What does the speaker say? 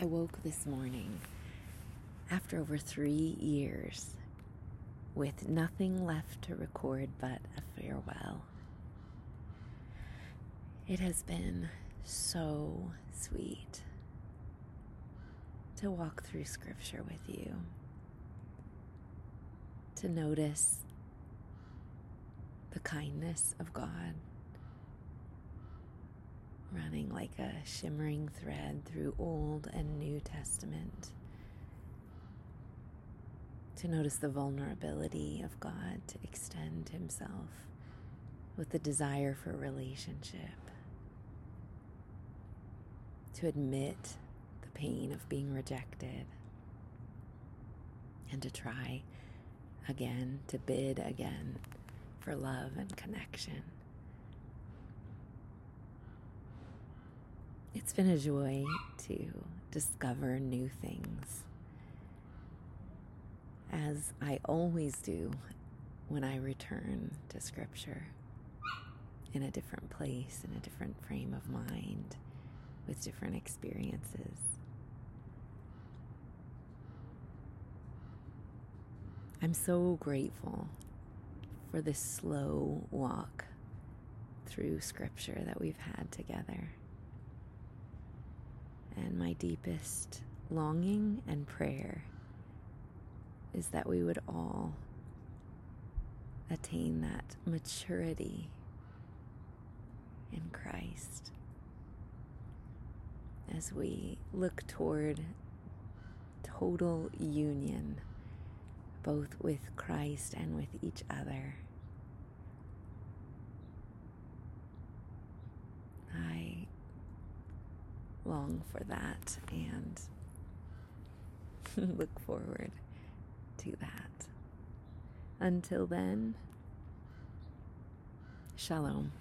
I woke this morning after over 3 years with nothing left to record but a farewell. It has been so sweet to walk through scripture with you, to notice the kindness of God running like a shimmering thread through Old and New Testament, to notice the vulnerability of God to extend himself with the desire for relationship, to admit the pain of being rejected, and to try again, to bid again for love and connection. It's been a joy to discover new things, as I always do when I return to scripture in a different place, in a different frame of mind, with different experiences. I'm so grateful for this slow walk through scripture that we've had together. And my deepest longing and prayer is that we would all attain that maturity in Christ as we look toward total union, both with Christ and with each other. I long for that and look forward to that. Until then, shalom.